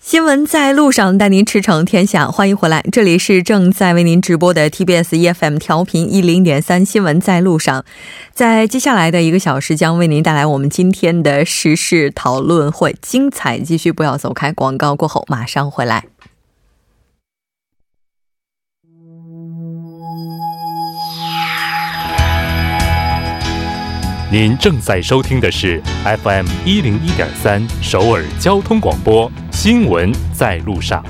新闻在路上，带您驰骋天下。欢迎回来，这里是正在为您直播的 TBS EFM 调频 101.3 新闻在路上。在接下来的一个小时，将为您带来我们今天的时事讨论会，精彩继续，不要走开。广告过后马上回来。您正在收听的是 FM 101.3 首尔交通广播，新闻在路上。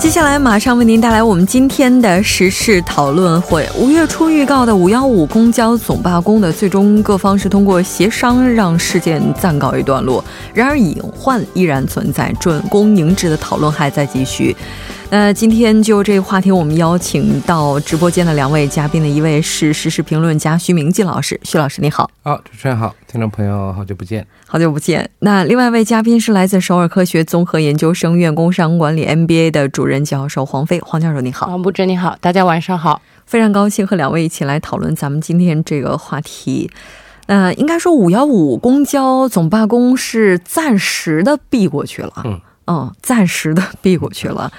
接下来马上为您带来我们今天的时事讨论会。5月初预告的515公交总罢工的最终各方是通过协商让事件暂告一段落，然而隐患依然存在，准公营制的讨论还在继续。那今天就这个话题，我们邀请到直播间的两位嘉宾，的一位是时事评论家徐明季老师。徐老师你好。主持人好，听众朋友好久不见。好久不见。那另外一位嘉宾是来自首尔科学综合研究生院工商管理 MBA 的主任教授黄飞。黄教授你好。黄博士你好，大家晚上好。非常高兴和两位一起来讨论咱们今天这个话题。应该说515公交总罢工是暂时的避过去了。暂时的避过去了。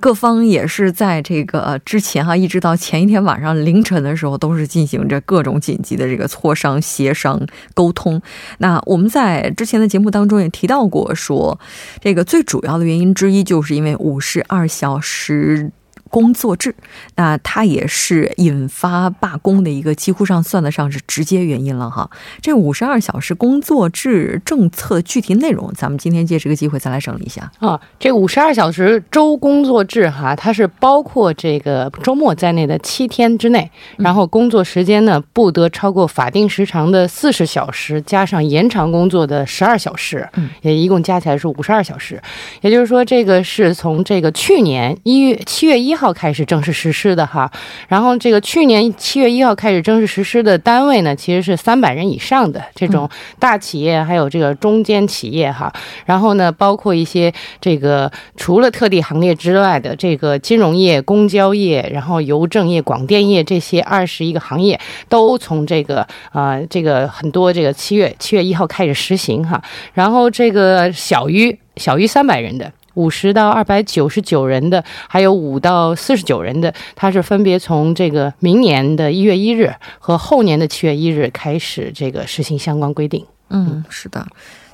各方也是在这个之前一直到前一天晚上凌晨的时候，都是进行着各种紧急的这个磋商、协商、沟通。那我们在之前的节目当中也提到过说，这个最主要的原因之一就是因为52小时工作制，那它也是引发罢工的一个几乎上算得上是直接原因了哈。这52小时工作制政策具体内容，咱们今天借这个机会再来整理一下啊。这52小时周工作制哈，它是包括这个周末在内的7天之内，然后工作时间呢不得超过法定时长的40小时，加上延长工作的12小时，也一共加起来是52小时。也就是说，这个是从这个去年7月1号。开始正式实施的哈，然后这个去年7月1号开始正式实施的单位呢，其实是300人以上的这种大企业，还有这个中间企业哈，然后呢，包括一些这个除了特定行业之外的这个金融业、公交业，然后邮政业、广电业这些21个行业，都从这个很多这个7月1号开始实行哈，然后这个小于300人的。50到299人的，还有5到49人的，它是分别从这个明年的1月1日和后年的7月1日开始这个实行相关规定。是的，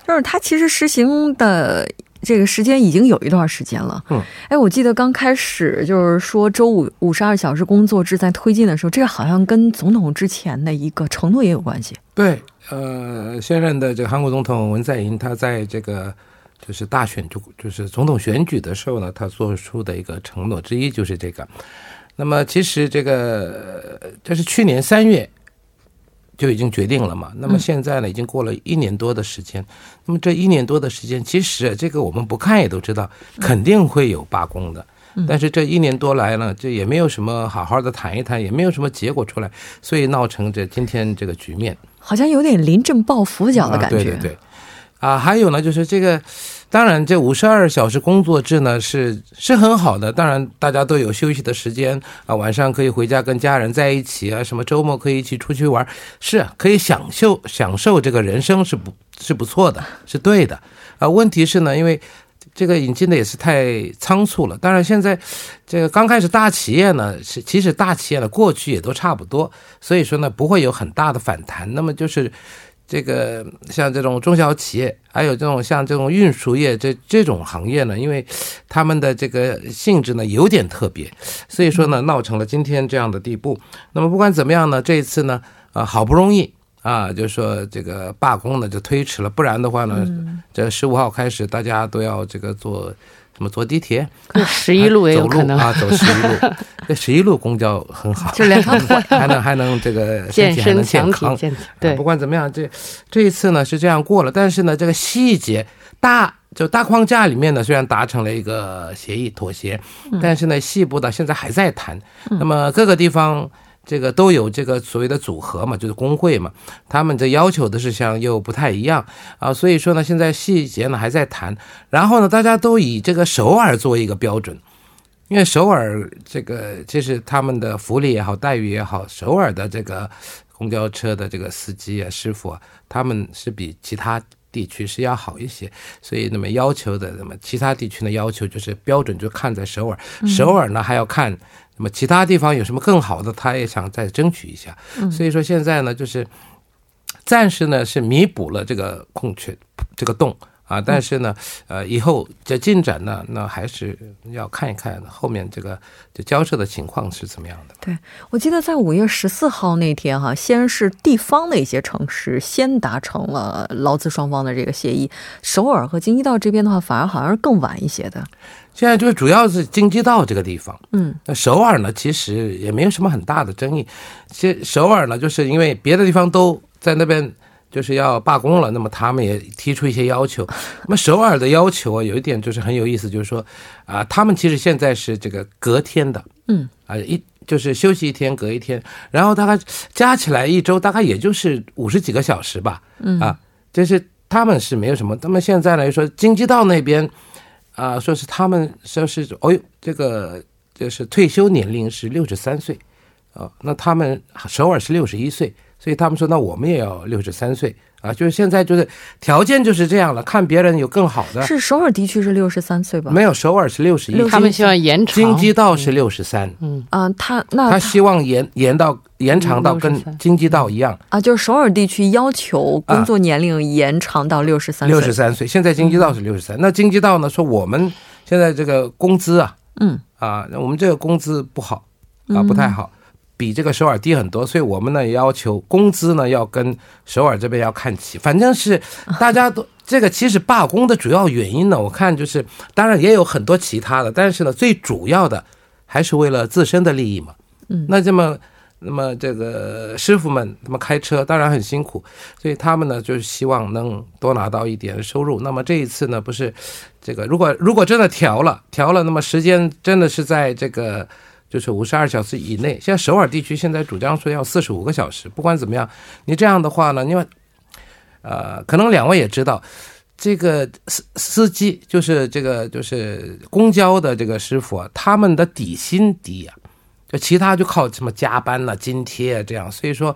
就是它其实实行的这个时间已经有一段时间了。我记得刚开始就是说周五52小时工作制在推进的时候，这个好像跟总统之前的一个承诺也有关系。对，现任的这个韩国总统文在寅，他在这个就是大选就是总统选举的时候呢，他做出的一个承诺之一就是这个。那么其实这个就是去年3月就已经决定了嘛。那么现在呢，已经过了1年多的时间。那么这1年多的时间，其实这个我们不看也都知道，肯定会有罢工的。但是这1年多来呢，这也没有什么好好的谈一谈，也没有什么结果出来，所以闹成这今天这个局面，好像有点临阵抱佛脚的感觉。对对对。还有呢，就是这个，当然这52小时工作制呢是很好的，当然大家都有休息的时间啊，晚上可以回家跟家人在一起啊，什么周末可以一起出去玩，是可以享受这个人生，是不错的，是对的啊。问题是呢，因为这个引进的也是太仓促了。当然现在这个刚开始大企业呢，其实大企业呢过去也都差不多，所以说呢不会有很大的反弹。那么就是这个像这种中小企业，还有这种像这种运输业这种行业呢，因为他们的这个性质呢有点特别，所以说呢闹成了今天这样的地步。那么不管怎么样呢，这一次呢好不容易啊，就是说这个罢工呢就推迟了，不然的话呢，这15号开始大家都要这个坐什么坐地铁，11路也有可能啊，走11路，这11路公交很好，这两条腿还能这个身体还能健康，对，不管怎么样，这一次呢是这样过了，但是呢这个细节大框架里面呢，虽然达成了一个协议妥协，但是呢细部到现在还在谈。那么各个地方这个都有这个所谓的组合嘛，就是工会嘛，他们这要求的事项又不太一样啊，所以说呢现在细节呢还在谈。然后呢大家都以这个首尔作为一个标准，因为首尔这个其实他们的福利也好待遇也好，首尔的这个公交车的这个司机啊师傅啊，他们是比其他地区是要好一些，所以那么要求的，那么其他地区的要求就是标准就看在首尔，首尔呢还要看那么其他地方有什么更好的，他也想再争取一下，所以说现在呢就是暂时呢是弥补了这个空缺这个洞啊，但是呢以后这进展呢，那还是要看一看后面这个就交涉的情况是怎么样的。对，我记得在5月14号那天哈，先是地方的一些城市先达成了劳资双方的这个协议，首尔和京畿道这边的话反而好像是更晚一些的。现在就主要是京畿道这个地方，那首尔呢其实也没有什么很大的争议，其实首尔呢就是因为别的地方都在那边就是要罢工了，那么他们也提出一些要求。那么首尔的要求啊，有一点就是很有意思，就是说啊，他们其实现在是这个隔天的，就是休息一天隔一天，然后大概加起来一周大概也就是50几个小时吧，啊，就是他们是没有什么。那么现在来说，京畿道那边啊，说是他们说是这个就是退休年龄是63岁啊，那他们首尔是61岁。所以他们说那我们也要63岁啊，就是现在就是条件就是这样了，看别人有更好的。是首尔地区是63岁吧？没有，首尔是61，他们希望延长。京畿道是63，他希望延长到跟京畿道一样啊，就是首尔地区要求工作年龄延长到63岁。63岁，现在京畿道是63。那京畿道呢说我们现在这个工资啊，我们这个工资不好啊，不太好。比这个首尔低很多，所以我们呢要求工资呢要跟首尔这边要看齐。反正是大家都这个其实罢工的主要原因呢，我看就是当然也有很多其他的，但是呢最主要的还是为了自身的利益嘛。那那么这个师傅们他们开车当然很辛苦，所以他们呢就是希望能多拿到一点收入。那么这一次呢不是这个如果真的调了，那么时间真的是在这个。就是52小时以内，现在首尔地区现在主张说要45个小时。不管怎么样，你这样的话呢，因为可能两位也知道，这个司机就是这个就是公交的这个师傅啊，他们的底薪低啊，就其他就靠什么加班呐、津贴啊这样。所以说，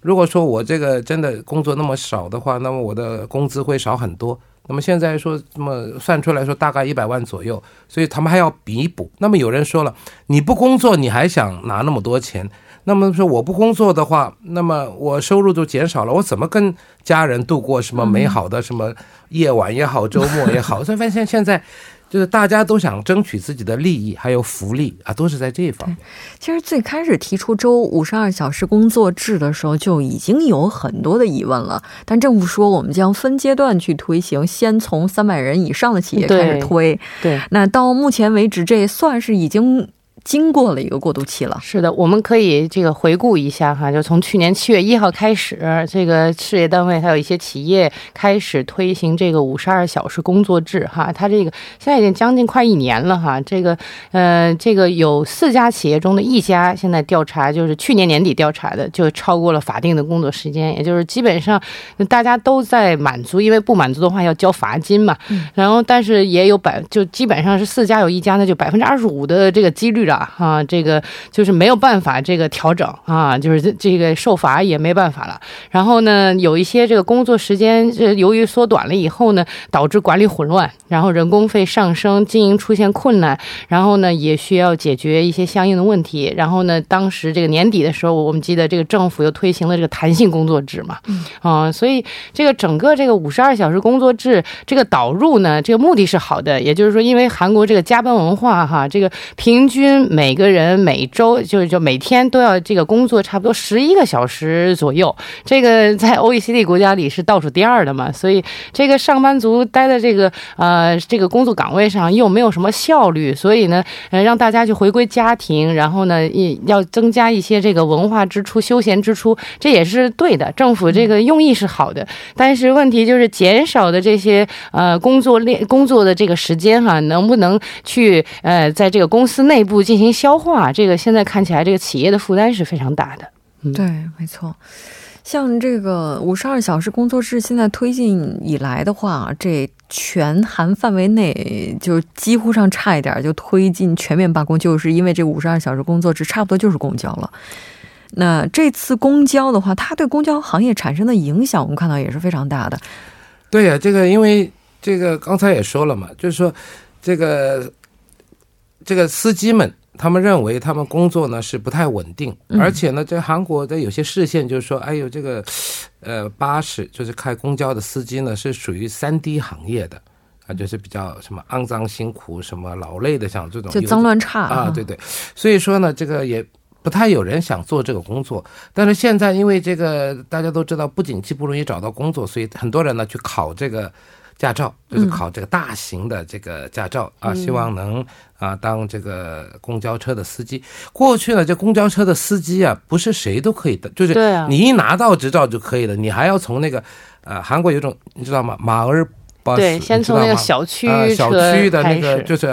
如果说我这个真的工作那么少的话，那么我的工资会少很多。那么现在说这么算出来说大概100万左右，所以他们还要弥补。那么有人说了，你不工作你还想拿那么多钱，那么说我不工作的话，那么我收入就减少了，我怎么跟家人度过什么美好的什么夜晚也好周末也好。所以发现现在就是大家都想争取自己的利益还有福利啊，都是在这一方面。其实最开始提出周52小时工作制的时候就已经有很多的疑问了，但政府说我们将分阶段去推行，先从300人以上的企业开始推。 对，那到目前为止这算是已经经过了一个过渡期了。是的，我们可以这个回顾一下哈，就从去年7月1号开始，这个事业单位还有一些企业开始推行这个52小时工作制哈，它这个现在已经将近快1年了哈，这个有4家企业中的1家现在调查，就是去年年底调查的，就超过了法定的工作时间，也就是基本上大家都在满足，因为不满足的话要交罚金嘛。然后但是也有就基本上是4家有1家，那就25%的这个几率了啊，这个就是没有办法这个调整啊，就是这个受罚也没办法了。然后呢，有一些这个工作时间由于缩短了以后呢，导致管理混乱，然后人工费上升，经营出现困难，然后呢也需要解决一些相应的问题。然后呢，当时这个年底的时候，我们记得这个政府又推行了这个弹性工作制嘛，所以这个整个这个52小时工作制这个导入呢，这个目的是好的，也就是说，因为韩国这个加班文化哈，这个平均每个人每周就每天都要这个工作差不多11个小时左右，这个在 OECD 国家里是倒数第2的嘛，所以这个上班族待在这个工作岗位上又没有什么效率，所以呢让大家去回归家庭，然后呢也要增加一些这个文化支出、休闲支出，这也是对的，政府这个用意是好的，但是问题就是减少的这些工作的这个时间哈，能不能去在这个公司内部进行消化，这个现在看起来这个企业的负担是非常大的。对，没错，像这个52小时工作制现在推进以来的话，这全韩范围内就几乎上差一点就推进全面罢工，就是因为这52小时工作制差不多就是公交了。那这次公交的话，它对公交行业产生的影响我们看到也是非常大的。对呀，这个因为这个刚才也说了嘛，就是说这个司机们他们认为他们工作呢是不太稳定，而且呢在韩国的有些市县就是说哎呦这个巴士就是开公交的司机呢是属于3D 行业的啊，就是比较什么肮脏辛苦什么劳累的，像这种就脏乱差啊，对对，所以说呢这个也不太有人想做这个工作，但是现在因为这个大家都知道不景气不容易找到工作，所以很多人呢去考这个驾照，就是考这个大型的这个驾照啊，希望能当这个公交车的司机。过去呢这公交车的司机啊不是谁都可以的，就是你一拿到执照就可以了，你还要从那个韩国有种你知道吗马尔巴士，对，先从那个小区的那个就是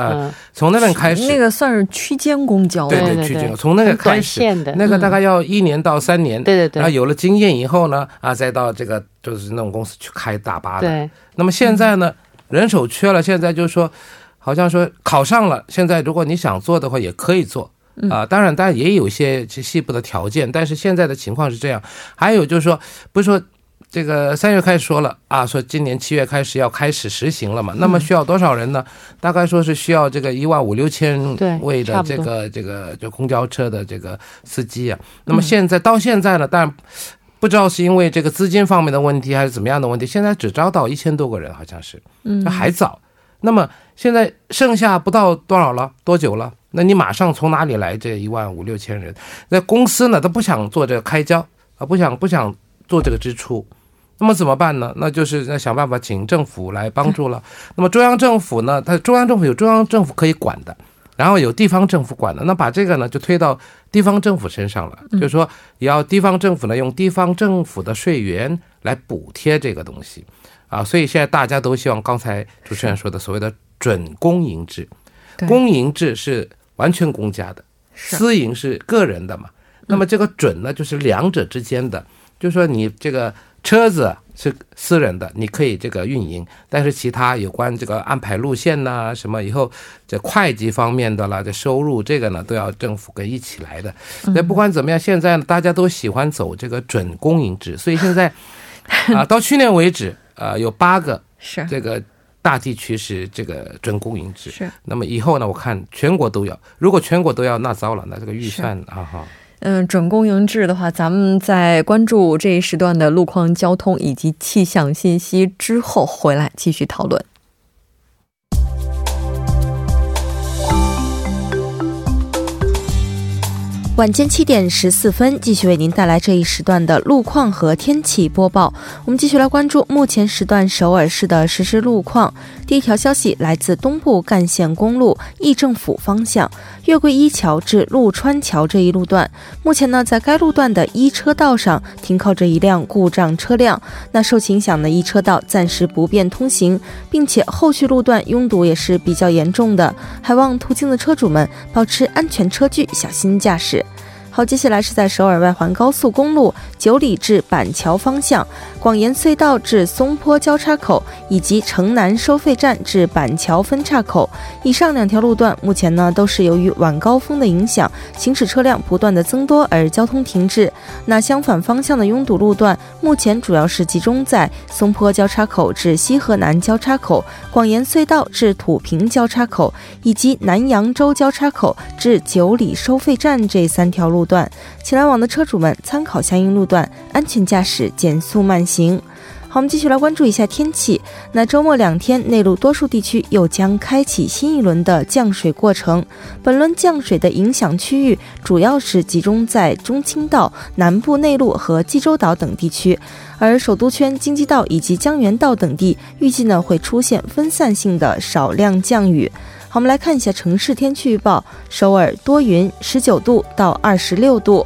从那边开始，那个算是区间公交，对对，区间从那个开始，那个大概要1年到3年，对对对，然后有了经验以后呢再到这个就是那种公司去开大巴的。对，那么现在呢人手缺了，现在就是说好像说考上了，现在如果你想做的话也可以做当然也有一些细部的条件，但是现在的情况是这样。还有就是说不是说这个3月开始说了啊，说今年7月开始要开始实行了嘛，那么需要多少人呢？大概说是需要这个156,000位的这个就公交车的这个司机啊。那么现在到现在呢，但不知道是因为这个资金方面的问题还是怎么样的问题，现在只招到1000多个人，好像是，还早。那么现在剩下不到多久了？那你马上从哪里来这156,000人？那公司呢，他不想做这个开销啊，不想做这个支出。那么怎么办呢？那就是想办法请政府来帮助了。那么中央政府呢，它中央政府有中央政府可以管的，然后有地方政府管的，那把这个呢就推到地方政府身上了，就是说也要地方政府呢用地方政府的税源来补贴这个东西啊。所以现在大家都希望刚才主持人说的所谓的准公营制，公营制是完全公家的，私营是个人的嘛。那么这个准呢就是两者之间的，就是说你这个车子是私人的，你可以这个运营，但是其他有关这个安排路线呐、什么以后这会计方面的啦，这收入这个呢都要政府跟一起来的。那不管怎么样，现在大家都喜欢走这个准公营制，所以现在到去年为止有8个是这个大地区是这个准公营制。是，那么以后呢，我看全国都要，如果全国都要那糟了，那这个预算哈。准公营制的话，咱们在关注这一时段的路况、交通以及气象信息之后回来继续讨论。晚间7点14分，继续为您带来这一时段的路况和天气播报。我们继续来关注目前时段首尔市的实时路况。第一条消息来自东部干线公路议政府方向越桂一桥至陆川桥这一路段，目前呢在该路段的一车道上停靠着一辆故障车辆，那受其影响的一车道暂时不便通行，并且后续路段拥堵也是比较严重的，还望途经的车主们保持安全车距，小心驾驶。好，接下来是在首尔外环高速公路九里至板桥方向广延隧道至松坡交叉口以及城南收费站至板桥分岔口，以上2条路段目前呢都是由于晚高峰的影响，行驶车辆不断的增多而交通停滞。那相反方向的拥堵路段目前主要是集中在松坡交叉口至西河南交叉口、广延隧道至土平交叉口以及南扬州交叉口至九里收费站这3条路段，请来往的车主们参考相应路段，安全驾驶，减速慢行。好，我们继续来关注一下天气。那周末2天，内陆多数地区又将开启新一轮的降水过程。本轮降水的影响区域主要是集中在中青道、南部内陆和济州岛等地区，而首都圈、京畿道以及江原道等地预计呢会出现分散性的少量降雨。好，我们来看一下城市天气预报。首尔多云，19度到26度。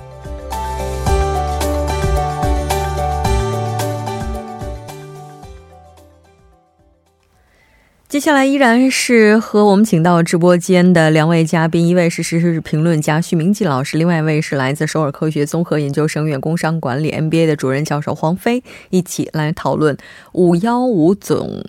接下来依然是和我们请到直播间的2位嘉宾，一位是时事评论家徐明季老师，另外一位是来自首尔科学综合研究生院工商管理 MBA 的主任教授黄飞，一起来讨论515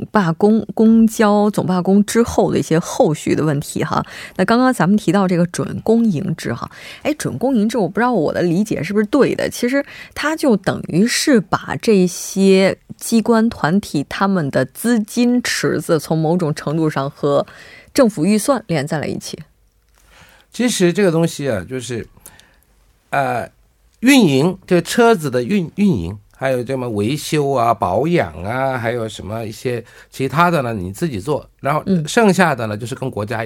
公交总罢工之后的一些后续的问题哈。那刚刚咱们提到这个准公营制哈，准公营制我不知道我的理解是不是对的，其实它就等于是把这些机关团体他们的资金池子从某种程度上和政府预算连在了一起。其实这个东西啊，就是运营，这车子的运营，还有这么维修啊、保养啊，还有什么一些其他的呢，你自己做。然后剩下的呢，就是跟国家、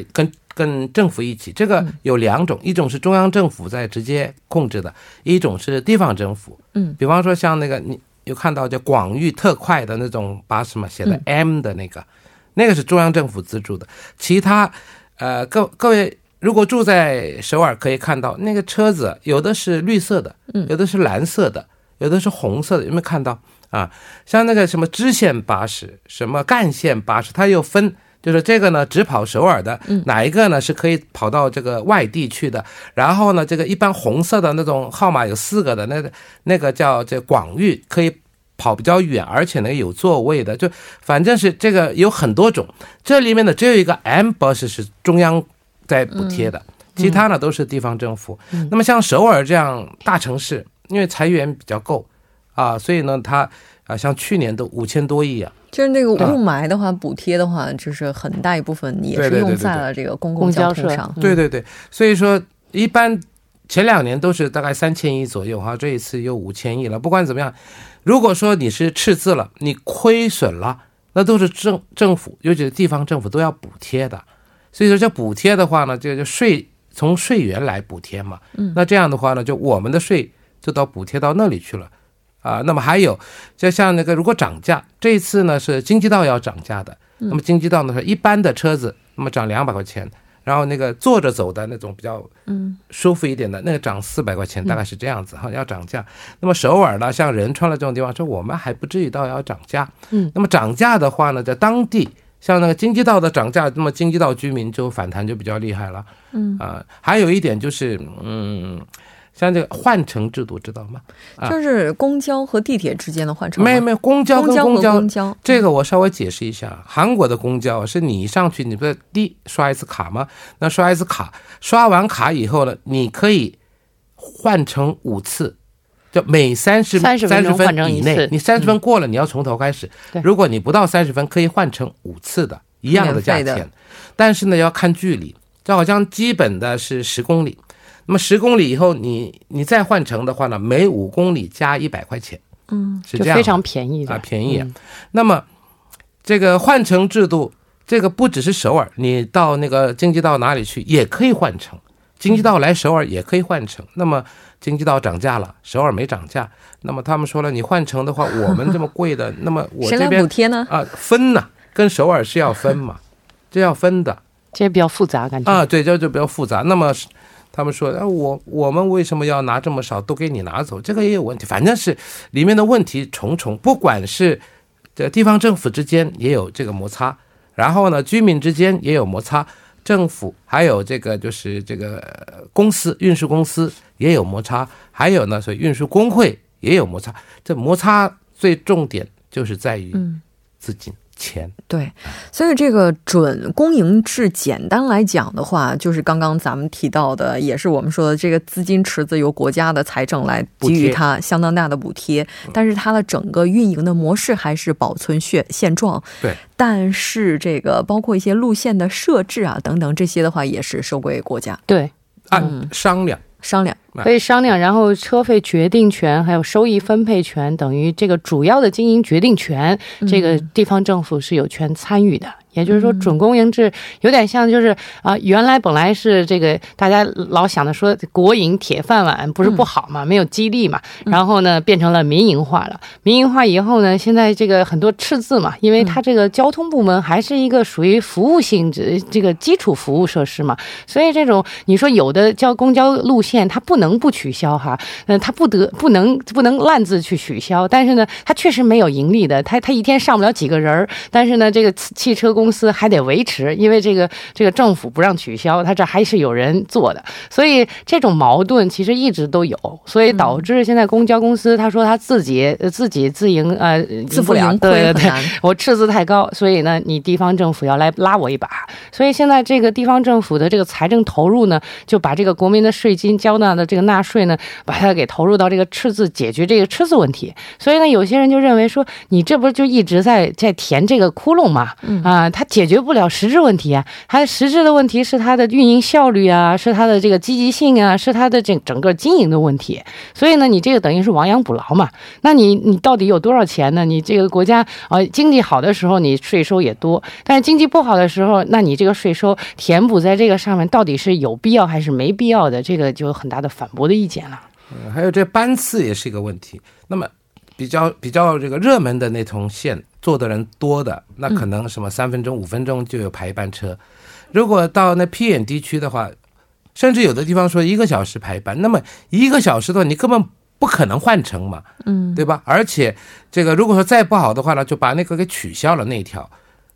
跟政府一起。这个有2种，一种是中央政府在直接控制的，一种是地方政府。比方说像那个你有看到叫广域特快的那种巴士嘛，写的 M 的那个是中央政府资助的。其他各位如果住在首尔可以看到，那个车子有的是绿色的，有的是蓝色的，有的是红色的，有没有看到啊？像那个什么支线巴士、什么干线巴士，它又分，就是这个呢只跑首尔的，哪一个呢是可以跑到这个外地去的。然后呢，这个一般红色的那种号码有4个的，那个叫这广域，可以跑比较远，而且呢有座位的，就反正是这个有很多种。这里面呢只有一个 M bus 是中央在补贴的，其他呢都是地方政府。那么像首尔这样大城市，因为财源比较够啊，所以呢它像去年都5000多亿啊。就是那个雾霾的话，补贴的话，就是很大一部分也是用在了这个公共交通上。对，所以说一般前2年都是大概3000亿左右哈，这一次又5000亿了。不管怎么样，如果说你是赤字了，你亏损了，那都是政府，尤其是地方政府都要补贴的。所以说这补贴的话呢，就税从税源来补贴嘛。那这样的话呢，就我们的税就到补贴到那里去了啊。那么还有，就像那个如果涨价，这一次呢是京畿道要涨价的。那么京畿道呢是一般的车子，那么涨200块钱。然后那个坐着走的那种比较舒服一点的，那个涨400块钱，大概是这样子哈，要涨价。那么首尔呢，像仁川的这种地方，说我们还不至于到要涨价。那么涨价的话呢，在当地像那个京畿道的涨价，那么京畿道居民就反弹就比较厉害了。还有一点就是像这个换乘制度知道吗？就是公交和地铁之间的换乘。没有，公交这个我稍微解释一下。韩国的公交是你上去，你不是刷一次卡吗？那刷一次卡，刷完卡以后呢，你可以换乘5次，就每30分以内，你30分过了，你要从头开始。如果你不到30分，可以换乘5次的，一样的价钱，但是呢要看距离，这好像基本的是10公里。那么10公里以后你再换乘的话呢，每5公里加100块钱，是这样，就非常便宜的啊，便宜。那么这个换乘制度，这个不只是首尔，你到那个京畿道哪里去也可以换乘，京畿道来首尔也可以换乘。那么京畿道涨价了，首尔没涨价，那么他们说了，你换乘的话，我们这么贵的，那么我这边谁来补贴呢？分呢，跟首尔是要分嘛，这要分的，这比较复杂感觉啊，对，这就比较复杂。那么他们说我们为什么要拿这么少，都给你拿走，这个也有问题。反正是里面的问题重重，不管是这地方政府之间也有这个摩擦，然后呢居民之间也有摩擦，政府还有这个就是这个公司，运输公司也有摩擦，还有呢所以运输工会也有摩擦。这摩擦最重点就是在于资金钱。对，所以这个准公营制简单来讲的话，就是刚刚咱们提到的，也是我们说的这个资金池子由国家的财政来给予它相当大的补贴，但是它的整个运营的模式还是保存现状。对，但是这个包括一些路线的设置啊等等这些的话，也是收归国家。对商量可以商量， 然后车费决定权还有收益分配权等于这个主要的经营决定权这个地方政府是有权参与的。 也就是说准公园制有点像就是原来本来是这个大家老想的说国营铁饭碗，不是不好嘛，没有激励嘛，然后呢变成了民营化了，民营化以后呢现在这个很多公交路线它不能不取消哈，它不能滥自去取消，但是呢它确实没有盈利的，它一天上不了几个人，但是呢这个汽车公司 还得维持，因为这个政府不让取消它这还是有人做的，所以这种矛盾其实一直都有，所以导致现在公交公司他说他自己自营自负盈亏嘛，我赤字太高，所以呢你地方政府要来拉我一把，所以现在这个地方政府的这个财政投入呢就把这个国民的税金交纳的这个纳税呢把它给投入到这个赤字解决这个赤字问题，所以呢你这个等于是亡羊补牢嘛，那你到底有多少钱呢，你这个国家经济好的时候你税收也多，但是经济不好的时候那你这个税收填补在这个上面到底是有必要还是没必要的，这个就有很大的反驳的意见了。还有这班次也是一个问题，那么 比较这个热门的那通线坐的人多的，那可能什么3分钟5分钟就有排一班车，如果到那偏远地区的话甚至有的地方说1个小时排一班，那么1个小时的话你根本不可能换乘嘛，对吧，而且这个如果说再不好的话呢就把那个给取消了那一条，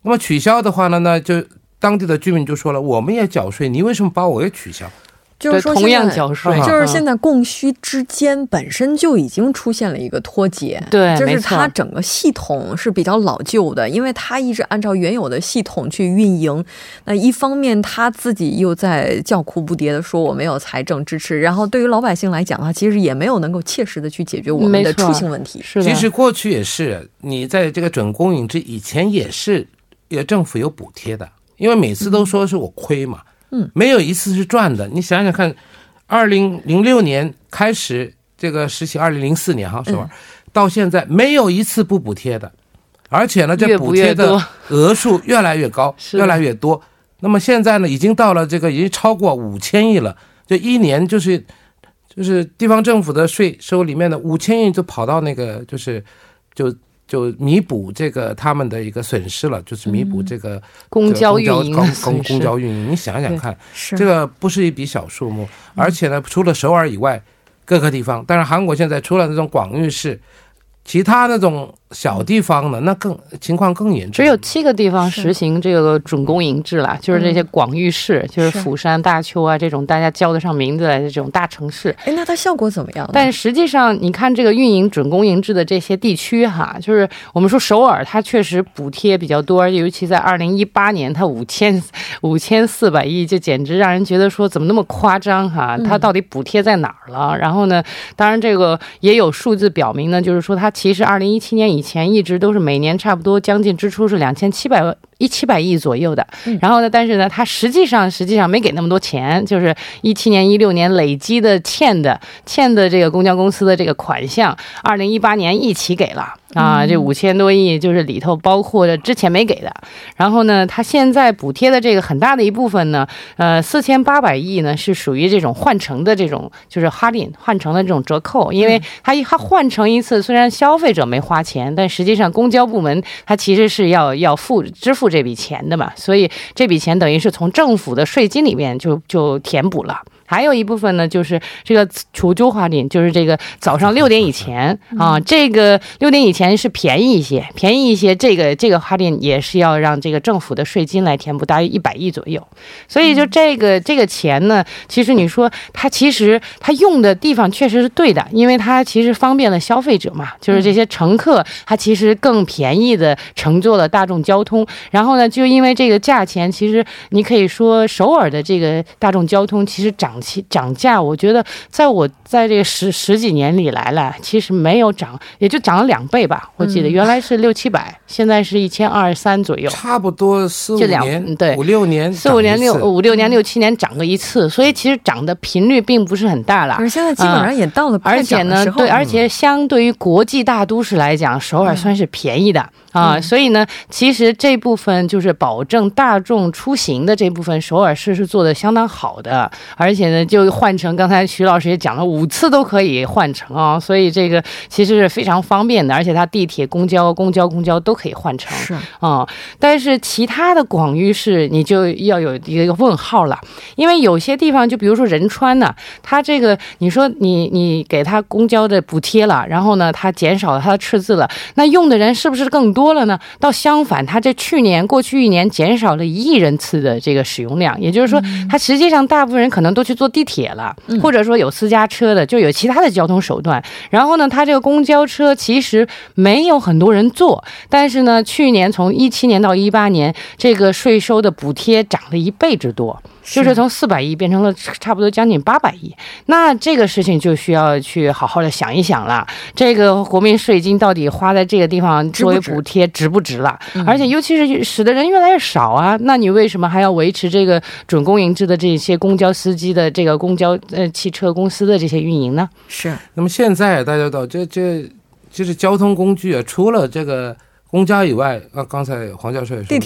那么取消的话呢就当地的居民就说了我们也缴税，你为什么把我给取消， 就是说现在供需之间本身就已经出现了一个脱节，就是它整个系统是比较老旧的，因为它一直按照原有的系统去运营，那一方面它自己又在叫苦不迭的说我们有财政支持，然后对于老百姓来讲的话其实也没有能够切实的去解决我们的出行问题，其实过去也是你在这个准公营制以前也是政府有补贴的，因为每次都说是我亏嘛， 没有一次是赚的，你想想看2006年 开始这个时期2004年哈是吧，到现在没有一次不补贴的，而且呢这补贴的额数越来越高越来越多，那么现在呢已经到了这个已经超过5000亿了，就一年就是就弥补这个他们的一个损失了，就是弥补这个公交运营，你想想看这个不是一笔小数目，而且呢除了首尔以外各个地方，但是韩国现在除了这种广域市 其他那种小地方呢，那更情况更严重，只有7个地方实行这个准公营制了，就是这些广域市，就是釜山大邱啊这种大家交得上名字来这种大城市。哎，那它效果怎么样？但实际上你看这个运营准公营制的这些地区哈，就是我们说首尔它确实补贴比较多，尤其在2018年它5000，400亿就简直让人觉得说怎么那么夸张哈，它到底补贴在哪儿了，然后呢当然这个也有数字表明呢，就是说它其实 2017年以前一直都是每年差不多将近支出是 2700亿 左右的，然后呢但是呢它实际上没给那么多钱，就是 17年16年 累积的欠的这个公交公司的这个款项 2018年 一起给了 这5000多亿， 就是里头包括之前没给的， 然后呢它现在补贴的这个很大的一部分呢 4800亿 呢 是属于这种换乘的这种就是哈林换乘的这种折扣， 因为它换乘一次虽然消费者没花钱， 但实际上公交部门它其实是要支付这笔钱的嘛， 所以这笔钱等于是从政府的税金里面就填补了。 还有一部分呢就是这个储珠花店，就是这个早上6点以前，这个6点以前是便宜一些， 这个6点以前也是要让这个政府的税金来填补，大约 100亿 左右。 所以就这个钱呢其实你说它其实它用的地方确实是对的， 因为它其实方便了消费者嘛， 就是这些乘客他其实更便宜的乘坐了大众交通， 然后呢就因为这个价钱，其实你可以说首尔的这个大众交通其实涨涨价我觉得在这个十几年里来了，其实没有涨，也就涨了2倍吧，我记得原来是600-700，现在是1200-1300左右，差不多4-5年，对，五六年6-7年涨个一次，所以其实涨的频率并不是很大了，而现在基本上也到了快涨的时候，而且呢，对，而且相对于国际大都市来讲，首尔算是便宜的啊，所以呢，其实这部分就是保证大众出行的这部分，首尔市是做的相当好的，而且呢，就换乘，刚才徐老师也讲了，5次都可以换乘啊，所以这个其实是非常方便的，而且它地铁、公交都可以换乘，是啊，但是其他的广域市你就要有一个问号了，因为有些地方就比如说仁川呢，它这个你说你给它公交的补贴了，然后呢，它减少了它的赤字了，那用的人是不是更多了呢？到相反，它这过去一年减少了1亿人次的这个使用量，也就是说，它实际上大部分人可能都去坐地铁了，或者说有私家车的，就有其他的交通手段。然后呢，它这个公交车其实没有很多人坐，但是呢，去年从2017年到2018年，这个税收的补贴涨了1倍之多。就是从400亿变成了差不多将近800亿，那这个事情就需要去好好的想一想了，这个国民税金到底花在这个地方作为补贴值不值了，而且尤其是使得人越来越少啊，那你为什么还要维持这个准公营制的这些公交司机的这个公交汽车公司的这些运营呢？是，那么现在大家知道这交通工具啊，除了这个公交以外，刚才黄教授也说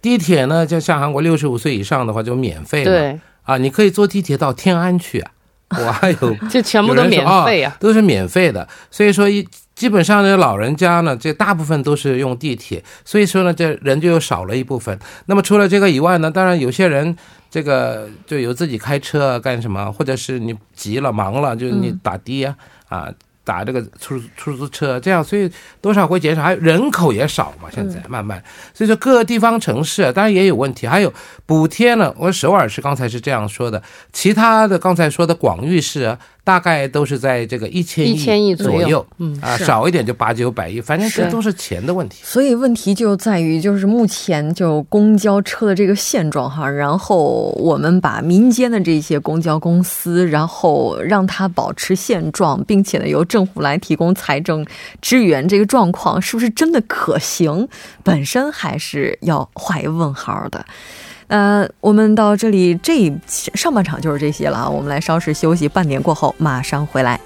地铁呢，就像韩国65岁以上的话就免费了，对啊，你可以坐地铁到天安去啊，我还有这全部都免费啊，都是免费的，所以说基本上呢，老人家呢，这大部分都是用地铁，所以说呢，这人就又少了一部分。那么除了这个以外呢，当然有些人这个就有自己开车啊，干什么，或者是你急了忙了，就你打的啊。打这个出租车这样，所以多少会减少，还有人口也少嘛，现在慢慢，所以说各地方城市当然也有问题，还有补贴呢，我首尔是刚才是这样说的，其他的刚才说的广域市啊，大概都是在这个1000亿左右，少一点就800-900亿，反正这都是钱的问题。所以问题就在于，就是目前就公交车的这个现状哈，然后我们把民间的这些公交公司，然后让它保持现状，并且呢由政府来提供财政支援，这个状况是不是真的可行？本身还是要画一问号的。我们到这里，这上半场就是这些了啊，我们来稍事休息，半点过后马上回来。